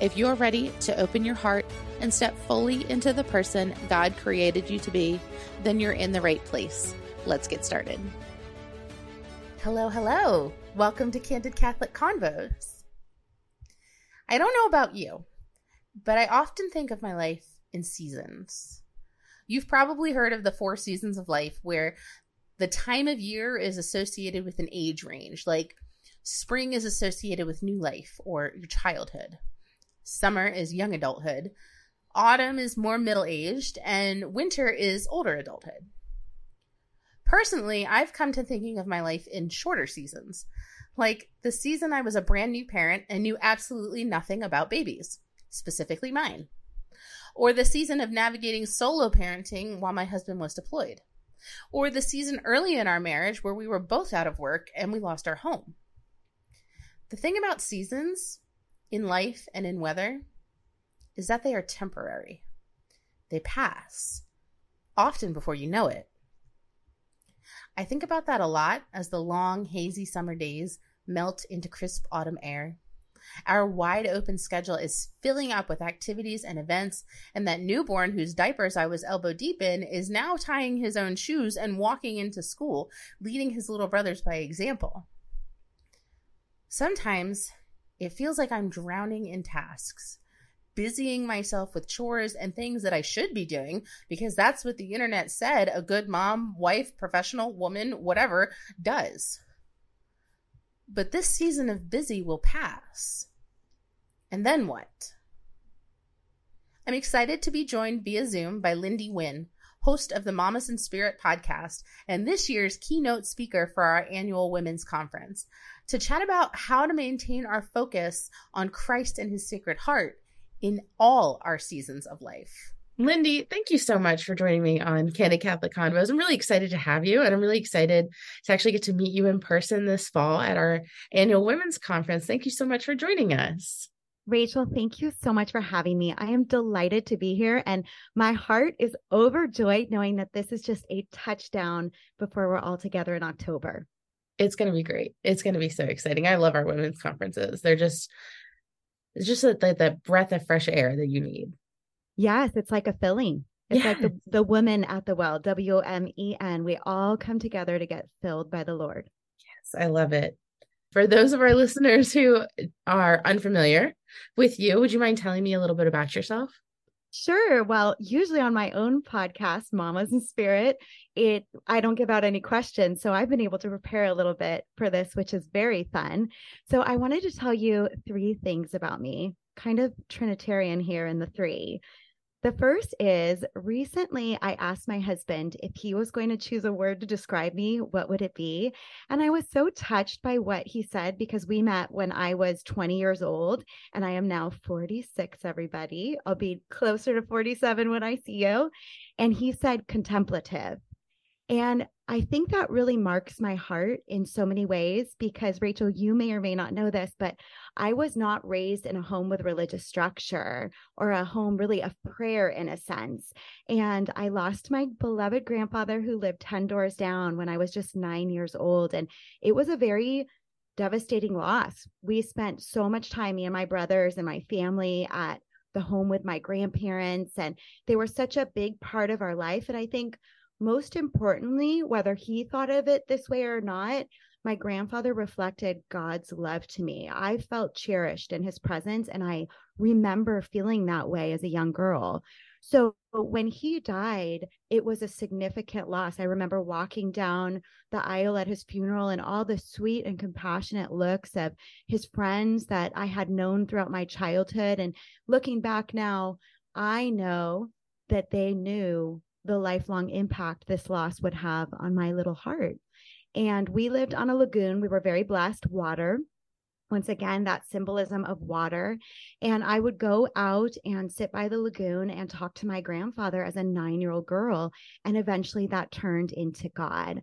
If you're ready to open your heart and step fully into the person God created you to be, then you're in the right place. Let's get started. Hello, hello. Welcome to Candid Catholic Convos. I don't know about you, but I often think of my life in seasons. You've probably heard of the four seasons of life, where the time of year is associated with an age range. Like spring is associated with new life or your childhood. Summer is young adulthood. Autumn is more middle-aged, and winter is older adulthood. Personally, I've come to thinking of my life in shorter seasons, like the season I was a brand new parent and knew absolutely nothing about babies, specifically mine. Or the season of navigating solo parenting while my husband was deployed. Or the season early in our marriage where we were both out of work and we lost our home. The thing about seasons in life and in weather is that they are temporary. They pass, often before you know it. I think about that a lot as the long, hazy summer days melt into crisp autumn air. Our wide-open schedule is filling up with activities and events, and that newborn whose diapers I was elbow deep in is now tying his own shoes and walking into school, leading his little brothers by example. Sometimes it feels like I'm drowning in tasks, busying myself with chores and things that I should be doing, because that's what the internet said a good mom, wife, professional, woman, whatever, does. But this season of busy will pass. And then what? I'm excited to be joined via Zoom by Lindy Wynne, host of the Mamas in Spirit podcast, and this year's keynote speaker for our annual women's conference, to chat about how to maintain our focus on Christ and his Sacred Heart in all our seasons of life. Lindy, thank you so much for joining me on Candid Catholic Convos. I'm really excited to have you, and I'm really excited to actually get to meet you in person this fall at our annual women's conference. Thank you so much for joining us. Rachel, thank you so much for having me. I am delighted to be here, and my heart is overjoyed knowing that this is just a touchdown before we're all together in October. It's going to be great. It's going to be so exciting. I love our women's conferences. They're just, it's just that breath of fresh air that you need. Yes, it's like a filling. It's like the women at the well, WMEN. We all come together to get filled by the Lord. Yes, I love it. For those of our listeners who are unfamiliar with you, would you mind telling me a little bit about yourself? Sure. Well, usually on my own podcast, Mamas in Spirit, I don't give out any questions. So I've been able to prepare a little bit for this, which is very fun. So I wanted to tell you three things about me, kind of Trinitarian here in the three. The first is, recently I asked my husband if he was going to choose a word to describe me, what would it be? And I was so touched by what he said, because we met when I was 20 years old, and I am now 46, everybody. I'll be closer to 47 when I see you. And he said contemplative. And I think that really marks my heart in so many ways, because Rachel, you may or may not know this, but I was not raised in a home with religious structure or a home really of prayer in a sense. And I lost my beloved grandfather who lived 10 doors down when I was just 9 years old. And it was a very devastating loss. We spent so much time, me and my brothers and my family, at the home with my grandparents, and they were such a big part of our life. And I think most importantly, whether he thought of it this way or not, my grandfather reflected God's love to me. I felt cherished in his presence, and I remember feeling that way as a young girl. So when he died, it was a significant loss. I remember walking down the aisle at his funeral and all the sweet and compassionate looks of his friends that I had known throughout my childhood. And looking back now, I know that they knew the lifelong impact this loss would have on my little heart. And we lived on a lagoon. We were very blessed, water. Once again, that symbolism of water. And I would go out and sit by the lagoon and talk to my grandfather as a 9-year-old girl. And eventually that turned into God.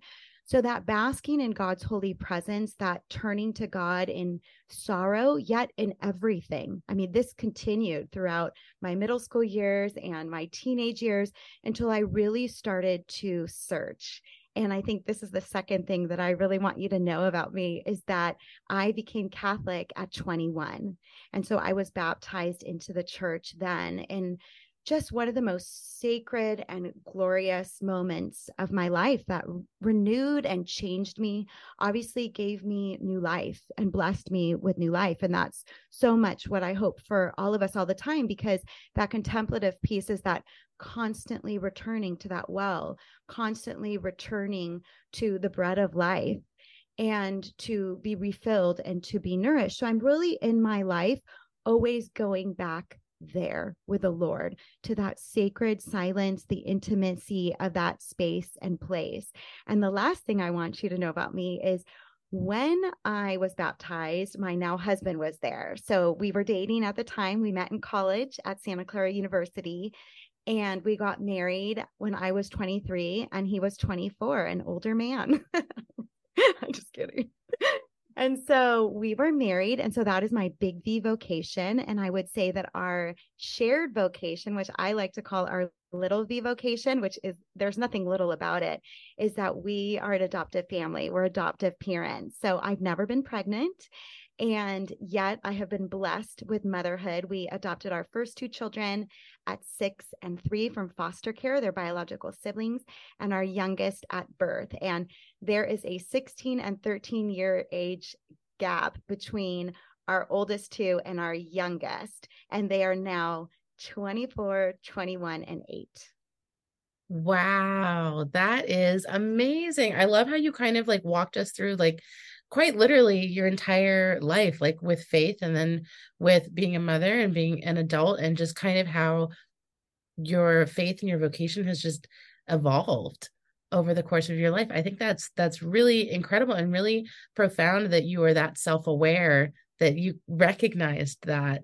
So that basking in God's holy presence, that turning to God in sorrow, yet in everything. I mean, this continued throughout my middle school years and my teenage years until I really started to search. And I think this is the second thing that I really want you to know about me is that I became Catholic at 21. And so I was baptized into the church then. And just one of the most sacred and glorious moments of my life that renewed and changed me, obviously gave me new life and blessed me with new life. And that's so much what I hope for all of us all the time, because that contemplative piece is that constantly returning to that well, constantly returning to the bread of life and to be refilled and to be nourished. So I'm really in my life always going back there with the Lord, to that sacred silence, the intimacy of that space and place. And the last thing I want you to know about me is when I was baptized, my now husband was there. So we were dating at the time. We met in college at Santa Clara University, and we got married when I was 23 and he was 24, an older man. I'm just kidding. And so we were married. And so that is my big V vocation. And I would say that our shared vocation, which I like to call our little V vocation, which is there's nothing little about it, is that we are an adoptive family. We're adoptive parents. So I've never been pregnant. And yet I have been blessed with motherhood. We adopted our first 2 children at 6 and 3 from foster care, their biological siblings, and our youngest at birth. And there is a 16 and 13 year age gap between our oldest 2 and our youngest. And they are now 24, 21, and 8. Wow, that is amazing. I love how you kind of like walked us through like quite literally your entire life, like with faith and then with being a mother and being an adult, and just kind of how your faith and your vocation has just evolved over the course of your life. I think that's really incredible and really profound that you are that self-aware, that you recognized that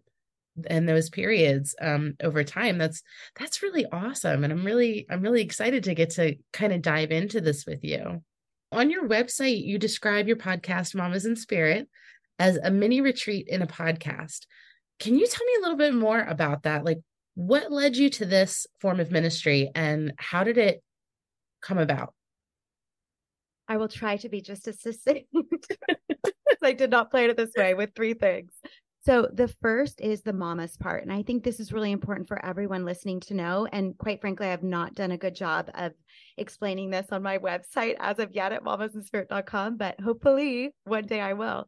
and those periods over time. That's really awesome. And I'm really excited to get to kind of dive into this with you. On your website, you describe your podcast, Mamas in Spirit, as a mini retreat in a podcast. Can you tell me a little bit more about that? Like, what led you to this form of ministry and how did it come about? I will try to be just as succinct. I did not plan it this way with 3 things. So the first is the mamas part. And I think this is really important for everyone listening to know. And quite frankly, I have not done a good job of explaining this on my website as of yet at mamasinspirit.com, but hopefully one day I will.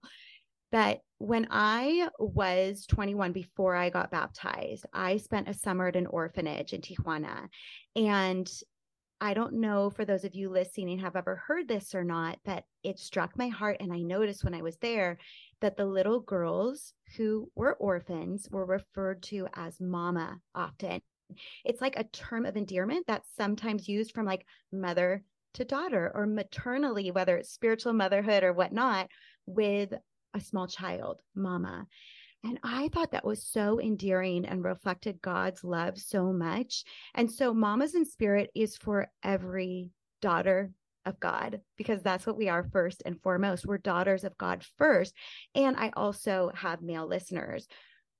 But when I was 21, before I got baptized, I spent a summer at an orphanage in Tijuana. And I don't know for those of you listening have ever heard this or not, but it struck my heart. And I noticed when I was there that the little girls who were orphans were referred to as mama often. It's like a term of endearment that's sometimes used from like mother to daughter or maternally, whether it's spiritual motherhood or whatnot, with a small child, mama. And I thought that was so endearing and reflected God's love so much. And so Mamas in Spirit is for every daughter of God, because that's what we are first and foremost. We're daughters of God first. And I also have male listeners.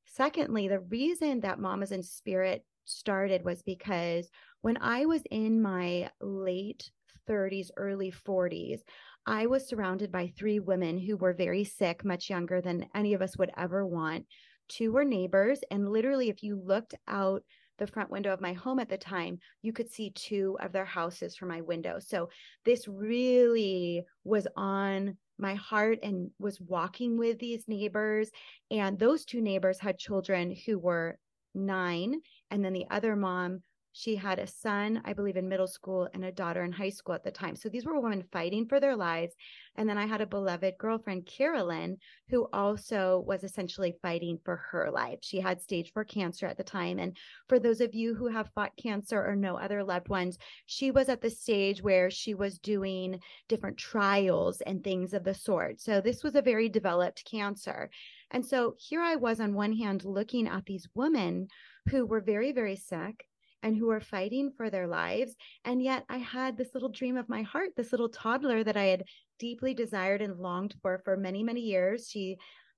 Secondly, the reason that Mamas in Spirit started was because when I was in my late 30s, early 40s, I was surrounded by 3 women who were very sick, much younger than any of us would ever want. 2 were neighbors. And literally, if you looked out the front window of my home at the time, you could see 2 of their houses from my window. So this really was on my heart and was walking with these neighbors. And those 2 neighbors had children who were 9. And then the other mom She had a son, I believe, in middle school and a daughter in high school at the time. So these were women fighting for their lives. And then I had a beloved girlfriend, Carolyn, who also was essentially fighting for her life. She had stage 4 cancer at the time. And for those of you who have fought cancer or know other loved ones, she was at the stage where she was doing different trials and things of the sort. So this was a very developed cancer. And so here I was on one hand looking at these women who were very, very sick and who were fighting for their lives. And yet I had this little dream of my heart, this little toddler that I had deeply desired and longed for many, many years.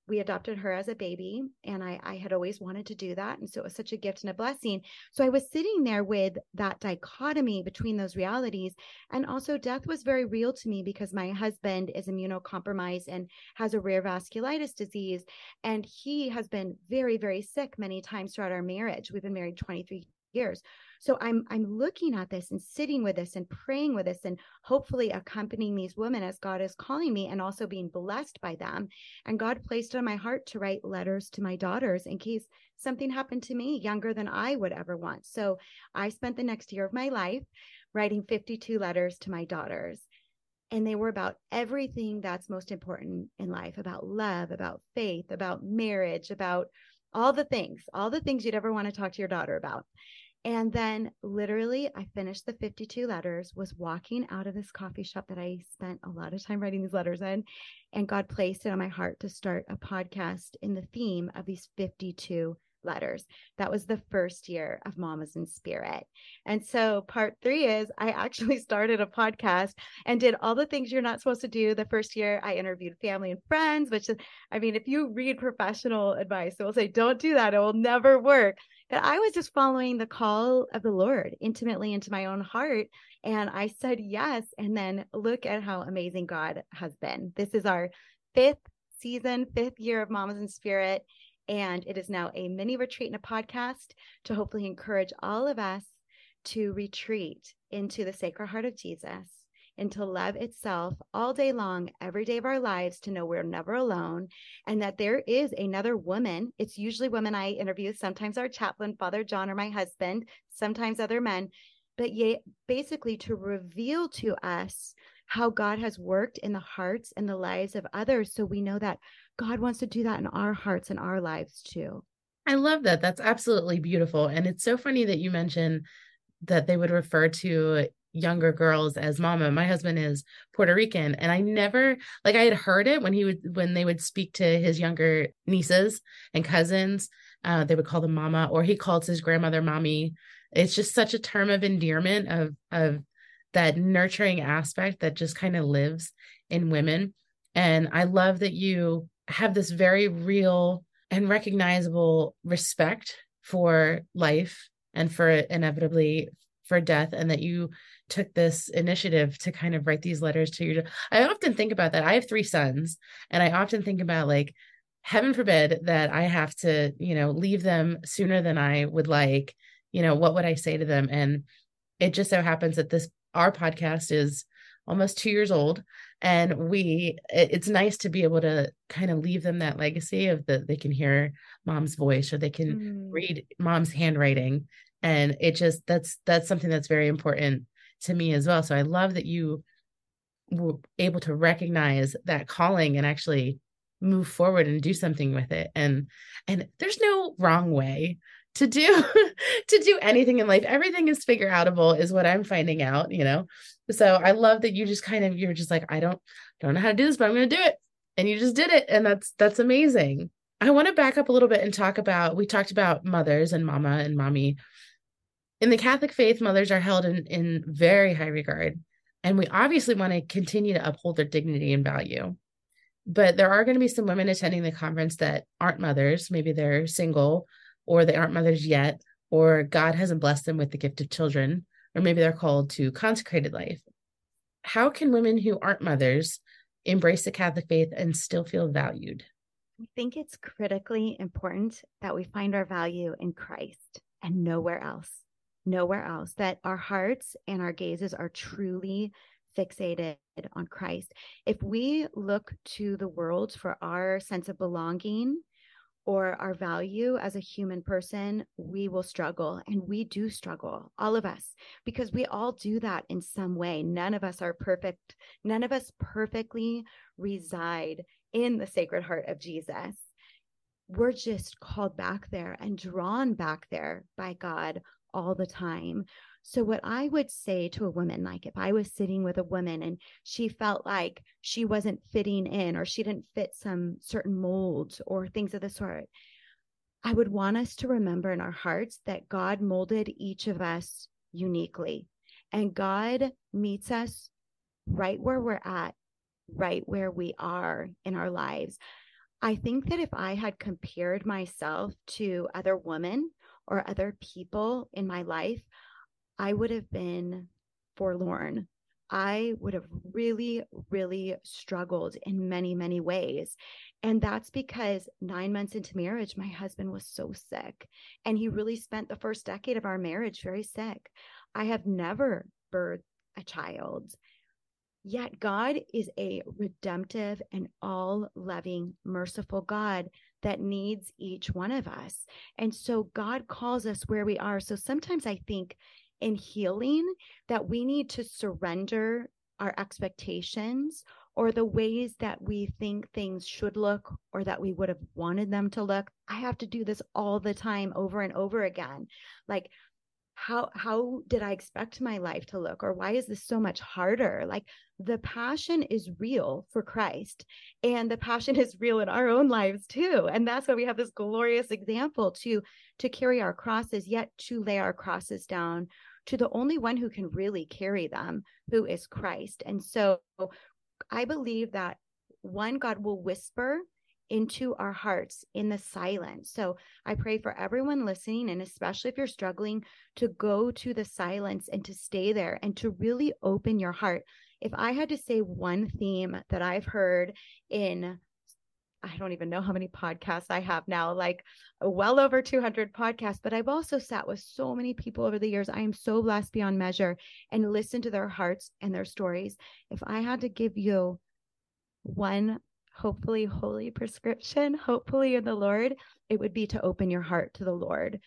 We adopted her as a baby, and I had always wanted to do that. And so it was such a gift and a blessing. So I was sitting there with that dichotomy between those realities. And also death was very real to me because my husband is immunocompromised and has a rare vasculitis disease. And he has been very, very sick many times throughout our marriage. We've been married 23 years. So I'm looking at this and sitting with this and praying with this and hopefully accompanying these women as God is calling me and also being blessed by them. And God placed it on my heart to write letters to my daughters in case something happened to me younger than I would ever want. So I spent the next year of my life writing 52 letters to my daughters. And they were about everything that's most important in life, about love, about faith, about marriage, about all the things you'd ever want to talk to your daughter about. And then literally I finished the 52 letters, was walking out of this coffee shop that I spent a lot of time writing these letters in, and God placed it on my heart to start a podcast in the theme of these 52 letters. That was the first year of Mamas in Spirit. And so part 3 is I actually started a podcast and did all the things you're not supposed to do. The first year I interviewed family and friends, which is, I mean, if you read professional advice, they'll say, don't do that. It will never work. But I was just following the call of the Lord intimately into my own heart. And I said yes. And then look at how amazing God has been. This is our 5th year of Mamas in Spirit. And it is now a mini retreat and a podcast to hopefully encourage all of us to retreat into the Sacred Heart of Jesus and to love itself all day long, every day of our lives, to know we're never alone and that there is another woman. It's usually women I interview, sometimes our chaplain, Father John, or my husband, sometimes other men, but yet basically to reveal to us how God has worked in the hearts and the lives of others. So we know that God wants to do that in our hearts and our lives too. I love that. That's absolutely beautiful. And it's so funny that you mentioned that they would refer to younger girls as mama. My husband is Puerto Rican, and I never, I had heard it when they would speak to his younger nieces and cousins, they would call them mama, or he calls his grandmother mommy. It's just such a term of endearment of that nurturing aspect that just kind of lives in women. And I love that you have this very real and recognizable respect for life and for inevitably for death, and that you took this initiative to kind of write these letters to your. I often think about that. I have 3 sons, and I often think about heaven forbid that I have to, leave them sooner than I would like, what would I say to them? And it just so happens that our podcast is almost 2 years old. And it's nice to be able to kind of leave them that legacy of they can hear mom's voice, or they can read mom's handwriting. And it just, that's something that's very important to me as well. So I love that you were able to recognize that calling and actually move forward and do something with it. And there's no wrong way to do anything in life. Everything is figure outable is what I'm finding out, So I love that you just you're just I don't know how to do this, but I'm going to do it. And you just did it. And that's amazing. I want to back up a little bit and we talked about mothers and mama and mommy. In the Catholic faith, mothers are held in very high regard. And we obviously want to continue to uphold their dignity and value. But there are going to be some women attending the conference that aren't mothers. Maybe they're single, or they aren't mothers yet, or God hasn't blessed them with the gift of children, or maybe they're called to consecrated life. How can women who aren't mothers embrace the Catholic faith and still feel valued? I think it's critically important that we find our value in Christ and nowhere else, that our hearts and our gazes are truly fixated on Christ. If we look to the world for our sense of belonging, or our value as a human person, we will struggle. And we do struggle, all of us, because we all do that in some way. None of us are perfect. None of us perfectly reside in the Sacred Heart of Jesus. We're just called back there and drawn back there by God all the time. So what I would say to a woman, like if I was sitting with a woman and she felt like she wasn't fitting in or she didn't fit some certain mold or things of the sort, I would want us to remember in our hearts that God molded each of us uniquely, and God meets us right where we're at, right where we are in our lives. I think that if I had compared myself to other women or other people in my life, I would have been forlorn. I would have really, really struggled in many, many ways. And that's because 9 months into marriage, my husband was so sick. And he really spent the first decade of our marriage very sick. I have never birthed a child. Yet God is a redemptive and all-loving, merciful God that needs each one of us. And so God calls us where we are. So sometimes I think in healing that we need to surrender our expectations or the ways that we think things should look or that we would have wanted them to look. I have to do this all the time over and over again. Like, how did I expect my life to look? Or why is this so much harder? Like, the passion is real for Christ, and the passion is real in our own lives too. And that's why we have this glorious example to carry our crosses, yet to lay our crosses down to the only one who can really carry them, who is Christ. And so I believe that one, God will whisper into our hearts in the silence. So I pray for everyone listening, and especially if you're struggling, to go to the silence and to stay there and to really open your heart. If I had to say one theme that I've heard in, I don't even know how many podcasts I have now, like well over 200 podcasts, but I've also sat with so many people over the years. I am so blessed beyond measure and listened to their hearts and their stories. If I had to give you one hopefully holy prescription, hopefully in the Lord, it would be to open your heart to the Lord.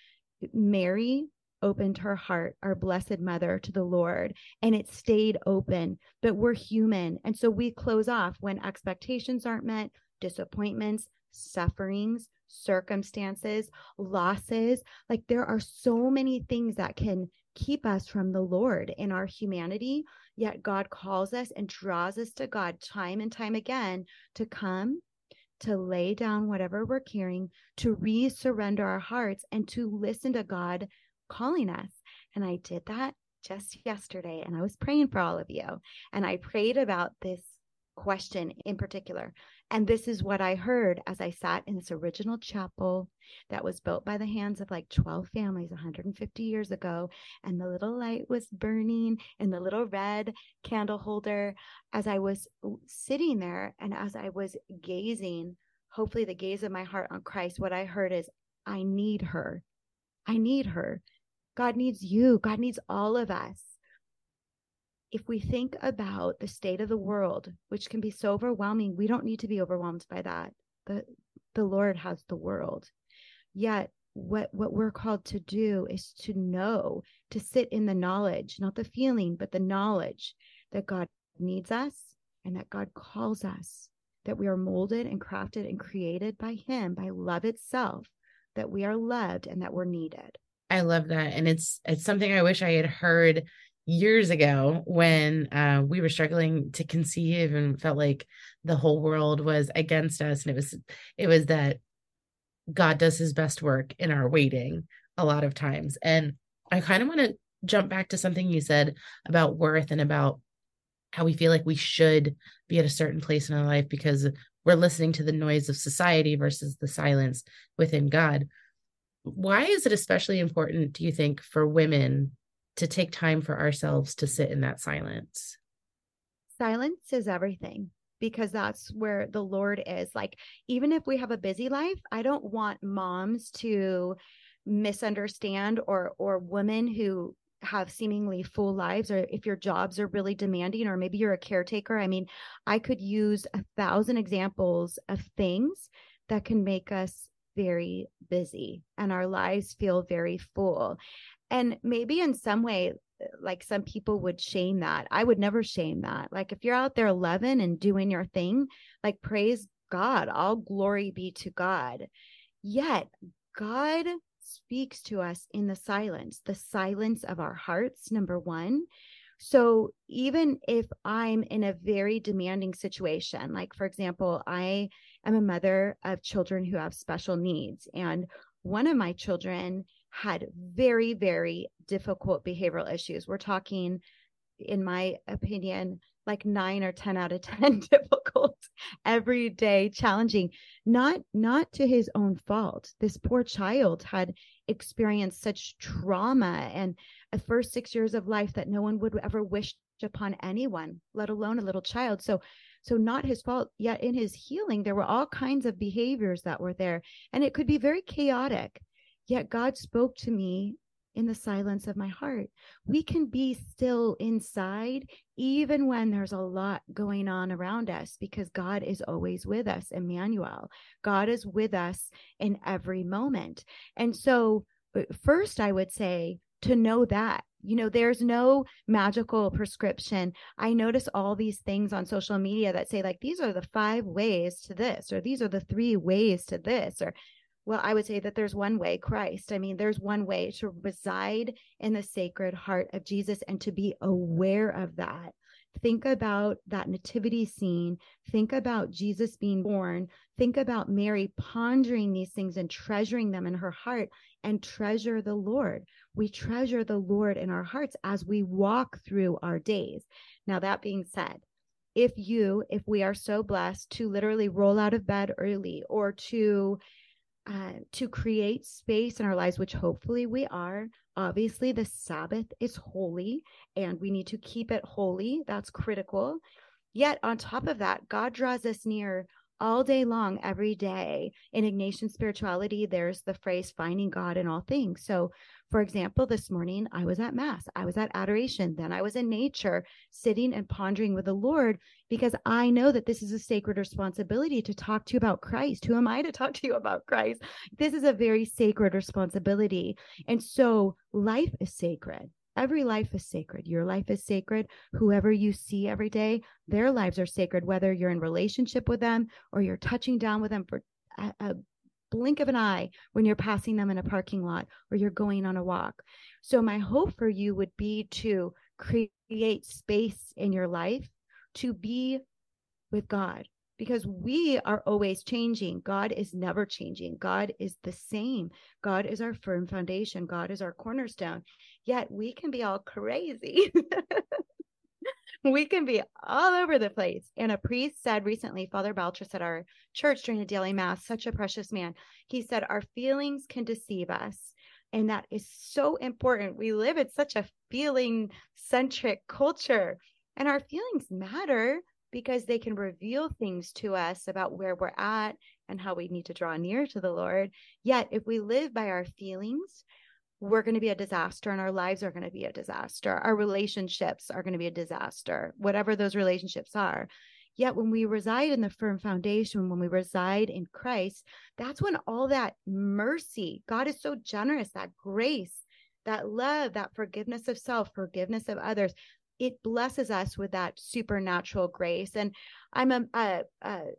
Mary opened her heart, our Blessed Mother, to the Lord, and it stayed open, but we're human. And so we close off when expectations aren't met, disappointments, sufferings, circumstances, losses. Like, there are so many things that can keep us from the Lord in our humanity, yet God calls us and draws us to God time and time again to come, to lay down whatever we're carrying, to re-surrender our hearts, and to listen to God calling us. And I did that just yesterday, and I was praying for all of you, and I prayed about this question in particular. And this is what I heard as I sat in this original chapel that was built by the hands of like 12 families 150 years ago. And the little light was burning in the little red candle holder as I was sitting there. And as I was gazing, hopefully the gaze of my heart on Christ, what I heard is, I need her. I need her. God needs you. God needs all of us. If we think about the state of the world, which can be so overwhelming, we don't need to be overwhelmed by that. The Lord has the world. Yet what we're called to do is to know, to sit in the knowledge, not the feeling, but the knowledge that God needs us and that God calls us, that we are molded and crafted and created by Him, by love itself, that we are loved and that we're needed. I love that. And it's something I wish I had heard years ago when we were struggling to conceive and felt like the whole world was against us. And it was that God does His best work in our waiting a lot of times. And I kind of want to jump back to something you said about worth and about how we feel like we should be at a certain place in our life because we're listening to the noise of society versus the silence within God. Why is it especially important, do you think, for women to take time for ourselves to sit in that silence? Silence is everything, because that's where the Lord is. Like, even if we have a busy life, I don't want moms to misunderstand or women who have seemingly full lives, or if your jobs are really demanding, or maybe you're a caretaker. I mean, I could use 1,000 examples of things that can make us very busy and our lives feel very full. And maybe in some way, like some people would shame that. I would never shame that. Like if you're out there loving and doing your thing, like praise God, all glory be to God. Yet God speaks to us in the silence of our hearts, number one. So even if I'm in a very demanding situation, like for example, I am a mother of children who have special needs. And one of my children had very, very difficult behavioral issues. We're talking, in my opinion, like 9 or 10 out of 10 difficult, everyday, challenging, not to his own fault. This poor child had experienced such trauma and the first 6 years of life that no one would ever wish upon anyone, let alone a little child. So not his fault, yet in his healing, there were all kinds of behaviors that were there, and it could be very chaotic. Yet God spoke to me in the silence of my heart. We can be still inside, even when there's a lot going on around us, because God is always with us, Emmanuel. God is with us in every moment. And so first I would say to know that, you know, there's no magical prescription. I notice all these things on social media that say like, these are the 5 ways to this, or these are the 3 ways to this, or well, I would say that there's one way, Christ. I mean, there's one way to reside in the Sacred Heart of Jesus and to be aware of that. Think about that nativity scene. Think about Jesus being born. Think about Mary pondering these things and treasuring them in her heart, and treasure the Lord. We treasure the Lord in our hearts as we walk through our days. Now, that being said, if we are so blessed to literally roll out of bed early, or to create space in our lives, which hopefully we are. Obviously, the Sabbath is holy and we need to keep it holy. That's critical. Yet on top of that, God draws us near all day long, every day. In Ignatian spirituality, there's the phrase finding God in all things. So for example, this morning, I was at Mass, I was at adoration, then I was in nature, sitting and pondering with the Lord, because I know that this is a sacred responsibility to talk to you about Christ. Who am I to talk to you about Christ? This is a very sacred responsibility. And so life is sacred. Every life is sacred. Your life is sacred. Whoever you see every day, their lives are sacred, whether you're in relationship with them or you're touching down with them for a blink of an eye when you're passing them in a parking lot or you're going on a walk. So my hope for you would be to create space in your life to be with God, because we are always changing. God is never changing. God is the same. God is our firm foundation. God is our cornerstone. Yet we can be all crazy. We can be all over the place. And a priest said recently, Father Baltrus at our church during a daily Mass, such a precious man, he said, our feelings can deceive us. And that is so important. We live in such a feeling-centric culture. And our feelings matter, because they can reveal things to us about where we're at and how we need to draw near to the Lord. Yet, if we live by our feelings, we're going to be a disaster, and our lives are going to be a disaster. Our relationships are going to be a disaster, whatever those relationships are. Yet, when we reside in the firm foundation, when we reside in Christ, that's when all that mercy, God is so generous, that grace, that love, that forgiveness of self, forgiveness of others, it blesses us with that supernatural grace. And I'm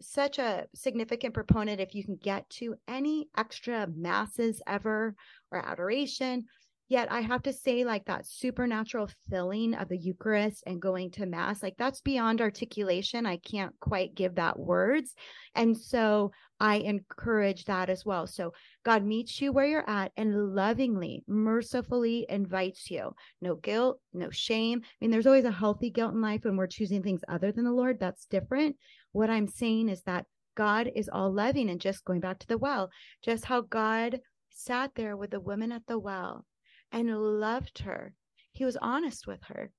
such a significant proponent, if you can get to any extra Masses ever or adoration, yet I have to say, like, that supernatural filling of the Eucharist and going to Mass, like, that's beyond articulation. I can't quite give that words. And so I encourage that as well. So God meets you where you're at and lovingly, mercifully invites you. No guilt, no shame. I mean, there's always a healthy guilt in life when we're choosing things other than the Lord. That's different. What I'm saying is that God is all loving. And just going back to the well, just how God sat there with the woman at the well and loved her. He was honest with her.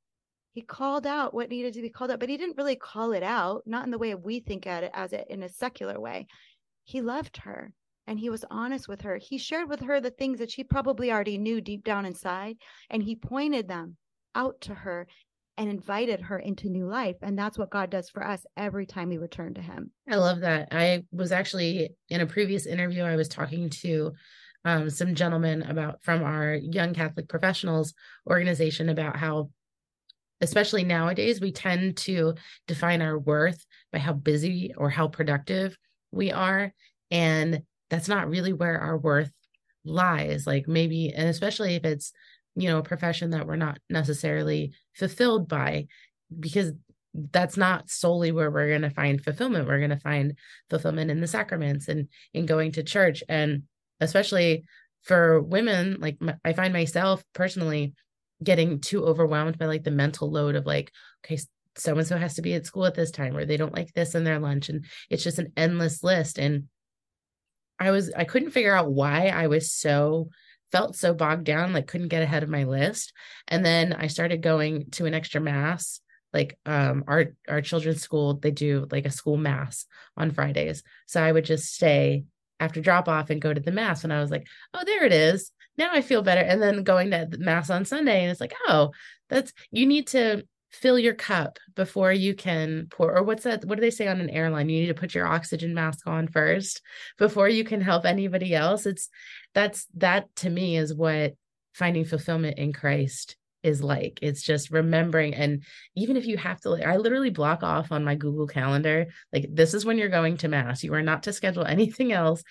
He called out what needed to be called out, but he didn't really call it out, not in the way we think at it as it in a secular way. He loved her and he was honest with her. He shared with her the things that she probably already knew deep down inside, and he pointed them out to her and invited her into new life. And that's what God does for us every time we return to him. I love that. I was actually in a previous interview, I was talking to some gentlemen from our Young Catholic Professionals organization about how, especially nowadays, we tend to define our worth by how busy or how productive we are. And that's not really where our worth lies. Like maybe, and especially if it's, a profession that we're not necessarily fulfilled by, because that's not solely where we're going to find fulfillment. We're going to find fulfillment in the sacraments and in going to church. And especially for women, like I find myself personally getting too overwhelmed by like the mental load of like, okay, so-and-so has to be at school at this time, or they don't like this in their lunch. And it's just an endless list. And I couldn't figure out why I was felt so bogged down, like couldn't get ahead of my list. And then I started going to an extra mass, like our children's school, they do like a school mass on Fridays. So I would just stay after drop off and go to the mass. And I was like, oh, there it is. Now I feel better. And then going to the mass on Sunday, and it's like, oh, you need to fill your cup before you can pour, or what's that? What do they say on an airline? You need to put your oxygen mask on first before you can help anybody else. That to me is what finding fulfillment in Christ is like. It's just remembering. And even if you have to, I literally block off on my Google Calendar, like this is when you're going to mass. You are not to schedule anything else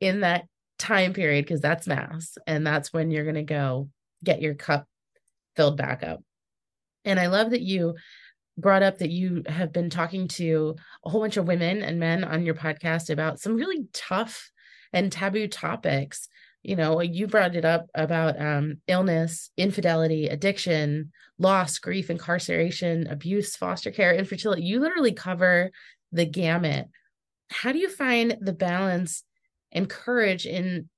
in that time period, because that's mass. And that's when you're going to go get your cup filled back up. And I love that you brought up that you have been talking to a whole bunch of women and men on your podcast about some really tough and taboo topics. You brought it up about illness, infidelity, addiction, loss, grief, incarceration, abuse, foster care, infertility. You literally cover the gamut. How do you find the balance and courage in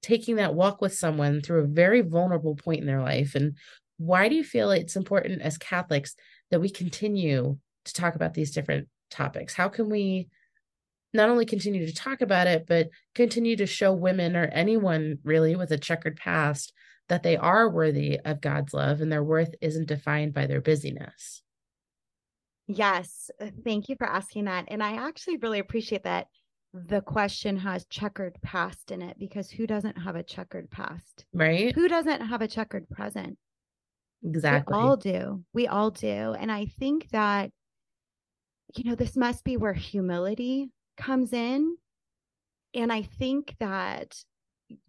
taking that walk with someone through a very vulnerable point in their life? And why do you feel it's important as Catholics that we continue to talk about these different topics? How can we not only continue to talk about it, but continue to show women or anyone really with a checkered past that they are worthy of God's love and their worth isn't defined by their busyness? Yes. Thank you for asking that. And I actually really appreciate that the question has checkered past in it, because who doesn't have a checkered past? Right. Who doesn't have a checkered present? Exactly. We all do. And I think that, this must be where humility comes in. And I think that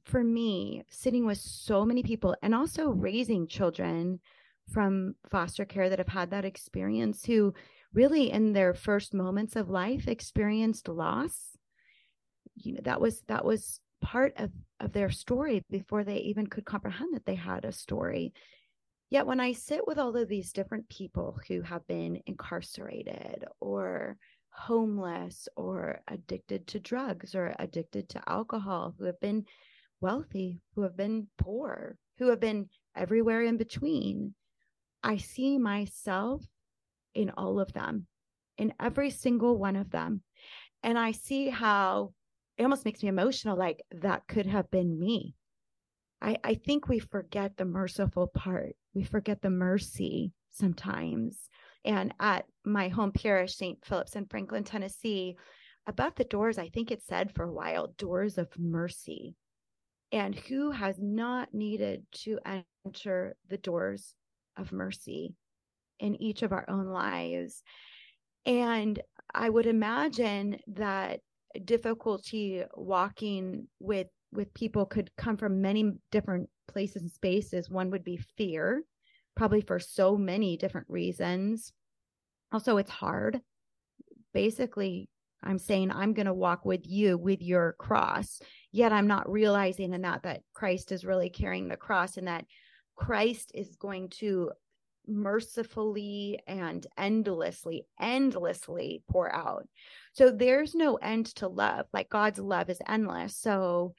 for me, sitting with so many people and also raising children from foster care that have had that experience, who really in their first moments of life experienced loss, that was part of their story before they even could comprehend that they had a story. Yet when I sit with all of these different people who have been incarcerated or homeless or addicted to drugs or addicted to alcohol, who have been wealthy, who have been poor, who have been everywhere in between, I see myself in all of them, in every single one of them. And I see how it almost makes me emotional, like that could have been me. I think we forget the merciful part. We forget the mercy sometimes. And at my home parish, St. Philip's in Franklin, Tennessee, above the doors, I think it said for a while, doors of mercy. And who has not needed to enter the doors of mercy in each of our own lives? And I would imagine that difficulty walking with people could come from many different places and spaces. One would be fear, probably for so many different reasons. Also, it's hard. Basically, I'm saying I'm going to walk with you with your cross, yet I'm not realizing in that Christ is really carrying the cross, and that Christ is going to mercifully and endlessly pour out. So there's no end to love. Like God's love is endless. So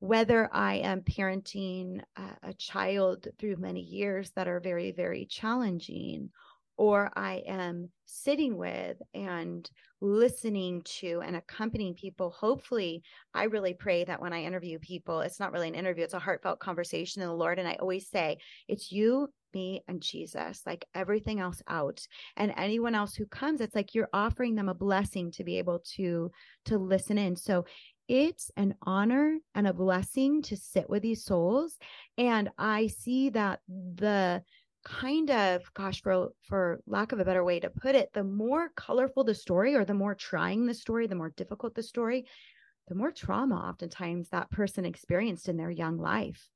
whether I am parenting a child through many years that are very, very challenging, or I am sitting with and listening to and accompanying people. Hopefully, I really pray that when I interview people, it's not really an interview, it's a heartfelt conversation in the Lord. And I always say, it's you, me, and Jesus, like everything else out. And anyone else who comes, it's like you're offering them a blessing to be able to listen in. So it's an honor and a blessing to sit with these souls. And I see that the kind of, gosh, for lack of a better way to put it, the more colorful the story, or the more trying the story, the more difficult the story, the more trauma oftentimes that person experienced in their young life.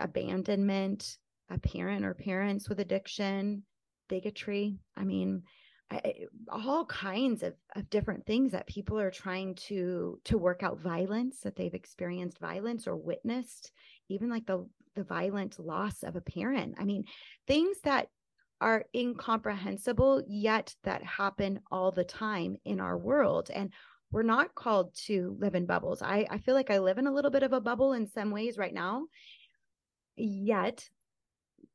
Abandonment, a parent or parents with addiction, bigotry. I mean, all kinds of different things that people are trying to work out, violence that they've experienced, violence or witnessed, even like the violent loss of a parent. I mean, things that are incomprehensible, yet that happen all the time in our world. And we're not called to live in bubbles. I feel like I live in a little bit of a bubble in some ways right now, yet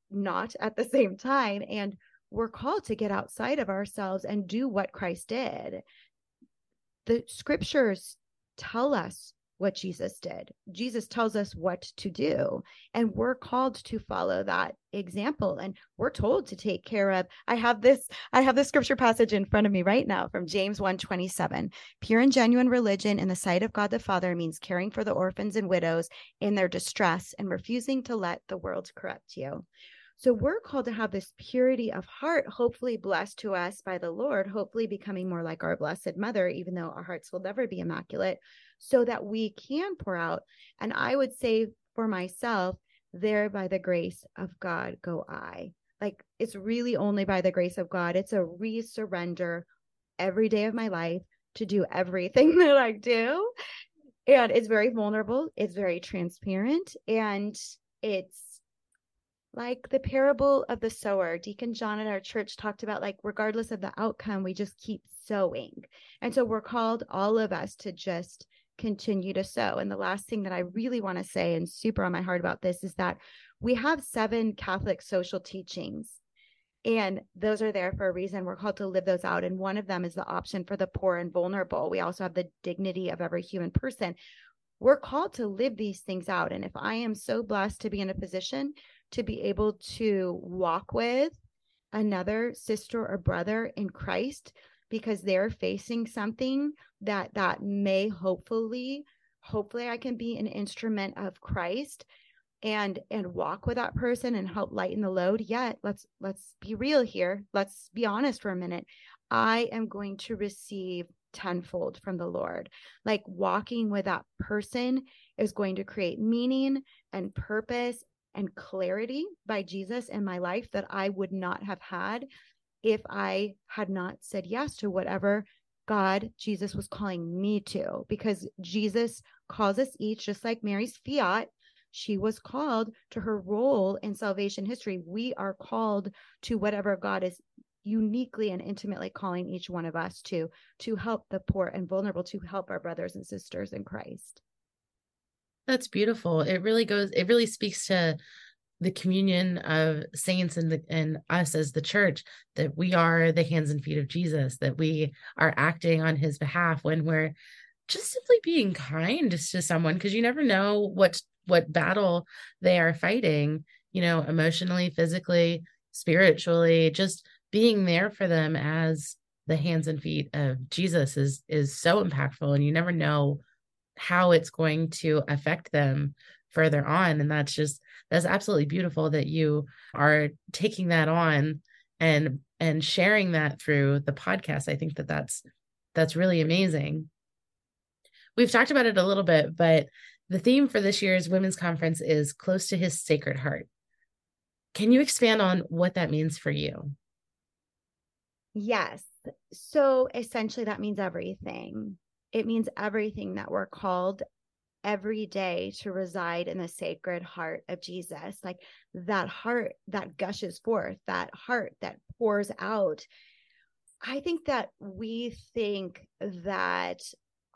not at the same time. And we're called to get outside of ourselves and do what Christ did. The scriptures tell us what Jesus did. Jesus tells us what to do, and we're called to follow that example. And we're told to take care of, I have this scripture passage in front of me right now from James 1, 27. Pure and genuine religion in the sight of God the Father means caring for the orphans and widows in their distress and refusing to let the world corrupt you. So we're called to have this purity of heart, hopefully blessed to us by the Lord, hopefully becoming more like our Blessed Mother, even though our hearts will never be immaculate, so that we can pour out. And I would say for myself, there by the grace of God go I. Like, it's really only by the grace of God. It's a re-surrender every day of my life to do everything that I do. And it's very vulnerable. It's very transparent. And it's like the parable of the sower. Deacon John at our church talked about, like, regardless of the outcome, we just keep sowing. And so we're called, all of us, to just continue to sow. And the last thing that I really want to say, and super on my heart about this, is that we have 7 Catholic social teachings, and those are there for a reason. We're called to live those out. And one of them is the option for the poor and vulnerable. We also have the dignity of every human person. We're called to live these things out. And if I am so blessed to be in a position to be able to walk with another sister or brother in Christ because they're facing something that may hopefully I can be an instrument of Christ and walk with that person and help lighten the load. Yet, let's be real here. Let's be honest for a minute. I am going to receive tenfold from the Lord. Like, walking with that person is going to create meaning and purpose and clarity by Jesus in my life that I would not have had if I had not said yes to whatever Jesus was calling me to, because Jesus calls us each, just like Mary's fiat. She was called to her role in salvation history. We are called to whatever God is uniquely and intimately calling each one of us to help the poor and vulnerable, to help our brothers and sisters in Christ. That's beautiful. It really speaks to the communion of saints and us as the church, that we are the hands and feet of Jesus, that we are acting on his behalf when we're just simply being kind to someone, because you never know what battle they are fighting, you know, emotionally, physically, spiritually. Just being there for them as the hands and feet of Jesus is so impactful, and you never know how it's going to affect them further on. And that's absolutely beautiful that you are taking that on and sharing that through the podcast. I think that's really amazing. We've talked about it a little bit, but the theme for this year's women's conference is Close to His Sacred Heart. Can you expand on what that means for you? Yes. So essentially that means everything. It means everything that we're called every day to reside in the Sacred Heart of Jesus, like that heart that gushes forth, that heart that pours out. I think that we think that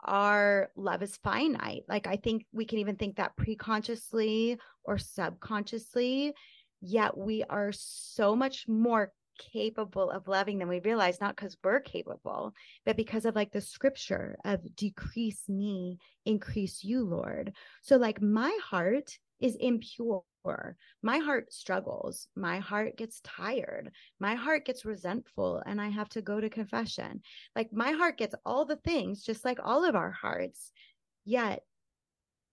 our love is finite. Like, I think we can even think that pre-consciously or subconsciously, yet we are so much more capable of loving them. We realize not because we're capable, but because of like the scripture of decrease me, increase you, Lord. So like my heart is impure. My heart struggles. My heart gets tired. My heart gets resentful and I have to go to confession. Like my heart gets all the things, just like all of our hearts. Yet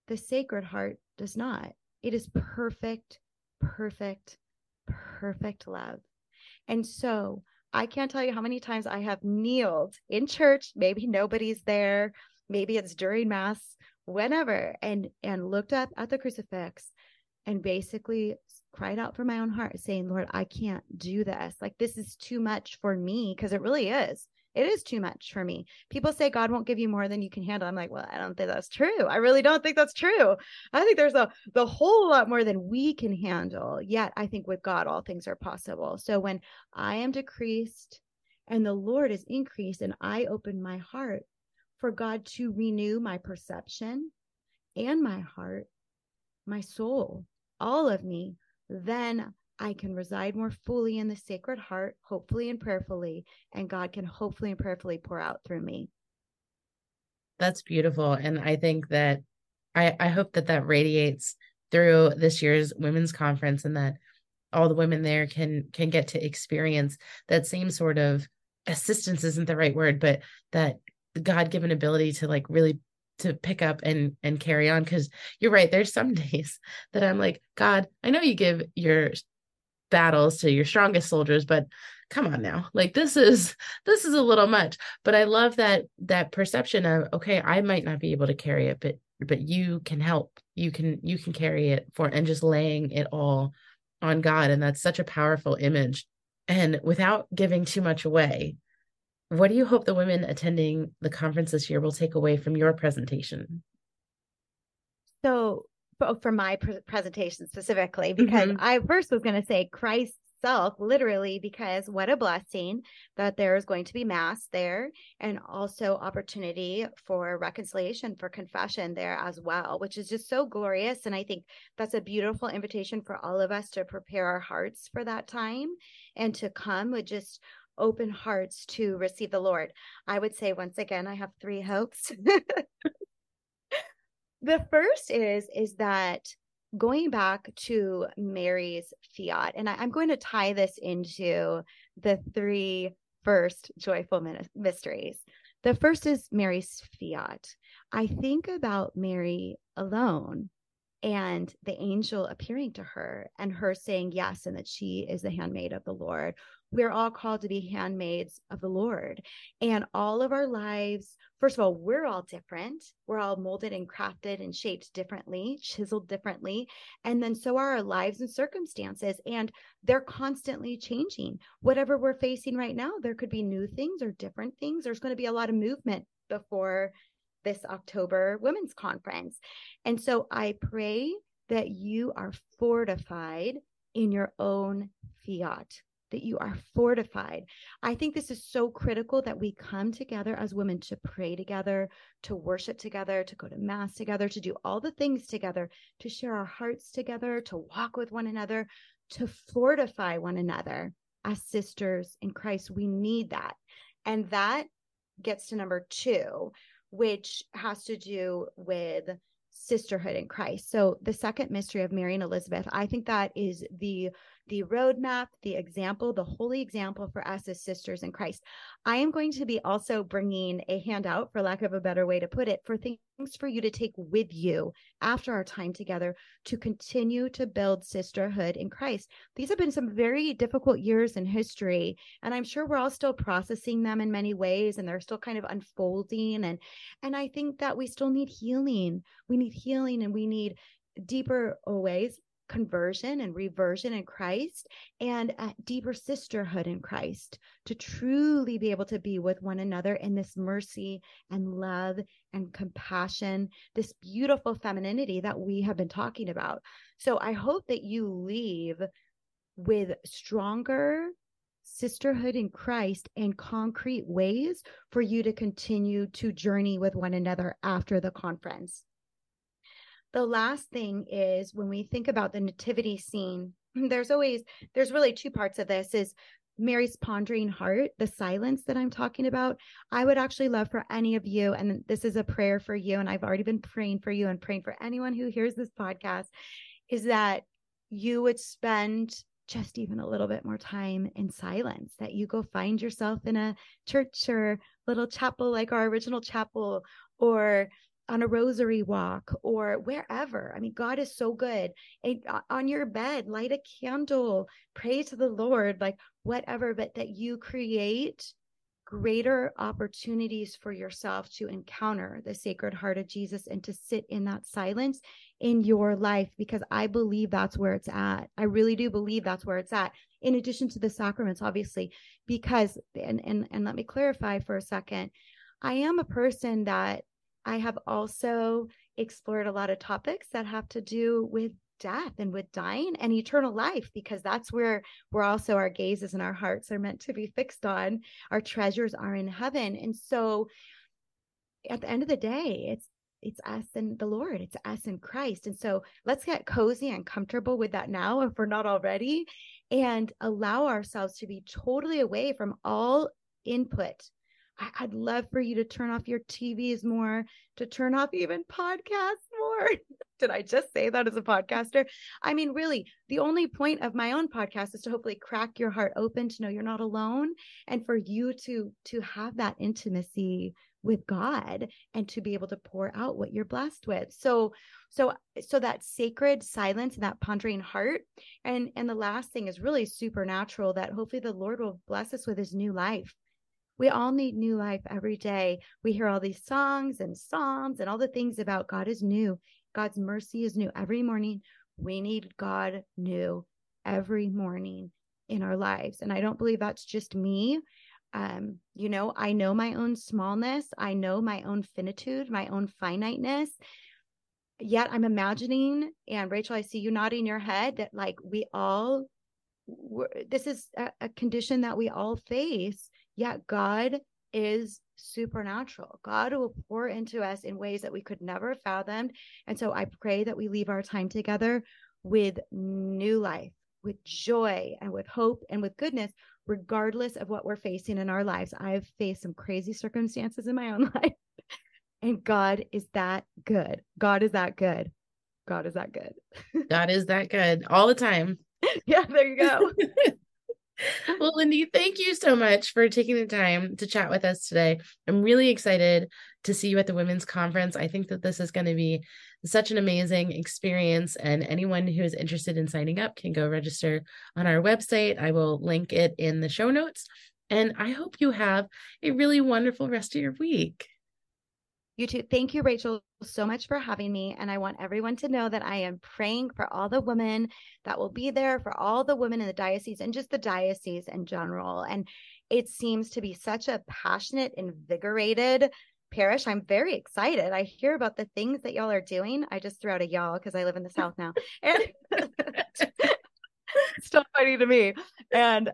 the Sacred Heart does not. It is perfect, perfect, perfect love. And so I can't tell you how many times I have kneeled in church. Maybe nobody's there. Maybe it's during mass, whenever, and looked up at the crucifix and basically cried out for my own heart saying, Lord, I can't do this. Like, this is too much for me, because it really is. It is too much for me. People say God won't give you more than you can handle. I'm like, well, I don't think that's true. I really don't think that's true. I think there's the whole lot more than we can handle. Yet I think with God, all things are possible. So when I am decreased and the Lord is increased and I open my heart for God to renew my perception and my heart, my soul, all of me, then I can reside more fully in the Sacred Heart, hopefully and prayerfully, and God can hopefully and prayerfully pour out through me. That's beautiful. And I think that I hope that radiates through this year's women's conference, and that all the women there can get to experience that same sort of assistance, isn't the right word, but that God-given ability to like really to pick up and carry on. Cause you're right. There's some days that I'm like, God, I know you give your battles to your strongest soldiers, but come on now, like this is a little much. But I love that perception of, okay, I might not be able to carry it, but you can help. You can carry it for, and just laying it all on God. And that's such a powerful image. And without giving too much away, what do you hope the women attending the conference this year will take away from your presentation? So for my presentation specifically, because I first was going to say Christ's self, literally, because what a blessing that there is going to be mass there, and also opportunity for reconciliation, for confession there as well, which is just so glorious. And I think that's a beautiful invitation for all of us to prepare our hearts for that time and to come with just open hearts to receive the Lord. I would say, once again, I have three hopes. The first is that going back to Mary's fiat, and I'm going to tie this into the three first joyful mysteries. The first is Mary's fiat. I think about Mary alone and the angel appearing to her and her saying yes, and that she is the handmaid of the Lord. We're all called to be handmaids of the Lord, and all of our lives. First of all, we're all different. We're all molded and crafted and shaped differently, chiseled differently. And then so are our lives and circumstances, and they're constantly changing. Whatever we're facing right now, there could be new things or different things. There's going to be a lot of movement before this October Women's Conference. And so I pray that you are fortified in your own fiat, that you are fortified. I think this is so critical, that we come together as women to pray together, to worship together, to go to mass together, to do all the things together, to share our hearts together, to walk with one another, to fortify one another as sisters in Christ. We need that. And that gets to number two, which has to do with sisterhood in Christ. So the second mystery of Mary and Elizabeth, I think that is the roadmap, the example, the holy example for us as sisters in Christ. I am going to be also bringing a handout, for lack of a better way to put it, for things for you to take with you after our time together to continue to build sisterhood in Christ. These have been some very difficult years in history, and I'm sure we're all still processing them in many ways, and they're still kind of unfolding. And I think that we still need healing. We need healing, and we need deeper ways, conversion and reversion in Christ, and a deeper sisterhood in Christ, to truly be able to be with one another in this mercy and love and compassion, this beautiful femininity that we have been talking about. So I hope that you leave with stronger sisterhood in Christ and concrete ways for you to continue to journey with one another after the conference. The last thing is, when we think about the nativity scene, there's really two parts of this. Is Mary's Pondering Heart, the silence that I'm talking about, I would actually love for any of you, and this is a prayer for you, and I've already been praying for you and praying for anyone who hears this podcast, is that you would spend just even a little bit more time in silence, that you go find yourself in a church or little chapel like our original chapel, or on a rosary walk, or wherever. I mean, God is so good. And on your bed, light a candle, pray to the Lord, like whatever, but that you create greater opportunities for yourself to encounter the Sacred Heart of Jesus and to sit in that silence in your life, because I believe that's where it's at. I really do believe that's where it's at, in addition to the sacraments, obviously, because, and let me clarify for a second, I am a person that I have also explored a lot of topics that have to do with death and with dying and eternal life, because that's where we're also, our gazes and our hearts are meant to be fixed on. Our treasures are in heaven. And so at the end of the day, it's us and the Lord, it's us and Christ. And so let's get cozy and comfortable with that now, if we're not already, and allow ourselves to be totally away from all input. I'd love for you to turn off your TVs more, to turn off even podcasts more. Did I just say that as a podcaster? I mean, really, the only point of my own podcast is to hopefully crack your heart open, to know you're not alone, and for you to have that intimacy with God and to be able to pour out what you're blessed with. So that sacred silence and that pondering heart. And the last thing is really supernatural, that hopefully the Lord will bless us with his new life. We all need new life every day. We hear all these songs and psalms and all the things about God is new. God's mercy is new every morning. We need God new every morning in our lives. And I don't believe that's just me. I know my own smallness. I know my own finitude, my own finiteness. Yet I'm imagining, and Rachel, I see you nodding your head, that like this is a condition that we all face. Yet God is supernatural. God will pour into us in ways that we could never have fathomed. And so I pray that we leave our time together with new life, with joy, and with hope, and with goodness, regardless of what we're facing in our lives. I've faced some crazy circumstances in my own life, and God is that good. God is that good. God is that good. God is that good all the time. Yeah, there you go. Well, Lindy, thank you so much for taking the time to chat with us today. I'm really excited to see you at the Women's Conference. I think that this is going to be such an amazing experience, and anyone who is interested in signing up can go register on our website. I will link it in the show notes, and I hope you have a really wonderful rest of your week. You too. Thank you, Rachel, so much for having me. And I want everyone to know that I am praying for all the women that will be there, for all the women in the diocese and just the diocese in general. And it seems to be such a passionate, invigorated parish. I'm very excited. I hear about the things that y'all are doing. I just threw out a y'all because I live in the South now. And it's still funny to me. And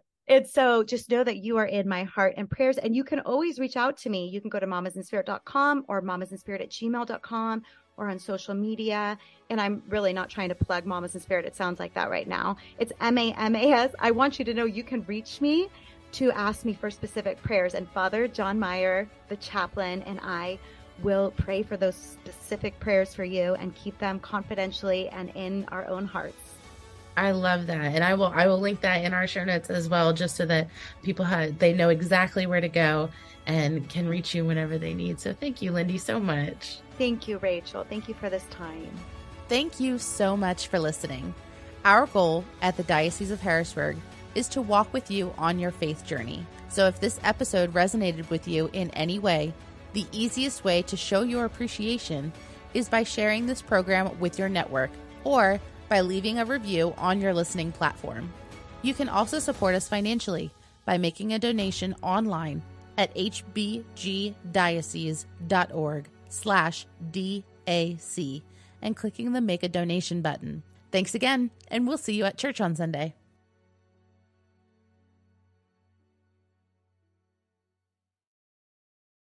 so just know that you are in my heart and prayers, and you can always reach out to me. You can go to mamasinspirit.com or mamasinspirit@gmail.com or on social media. And I'm really not trying to plug Mamas in Spirit. It sounds like that right now. It's MAMAS. I want you to know you can reach me to ask me for specific prayers, and Father John Meyer, the chaplain, and I will pray for those specific prayers for you and keep them confidentially and in our own hearts. I love that. And I will link that in our show notes as well, just so that people they know exactly where to go and can reach you whenever they need. So thank you, Lindy, so much. Thank you, Rachel. Thank you for this time. Thank you so much for listening. Our goal at the Diocese of Harrisburg is to walk with you on your faith journey. So if this episode resonated with you in any way, the easiest way to show your appreciation is by sharing this program with your network, or by leaving a review on your listening platform. You can also support us financially by making a donation online at hbgdiocese.org/DAC and clicking the Make a Donation button. Thanks again, and we'll see you at church on Sunday.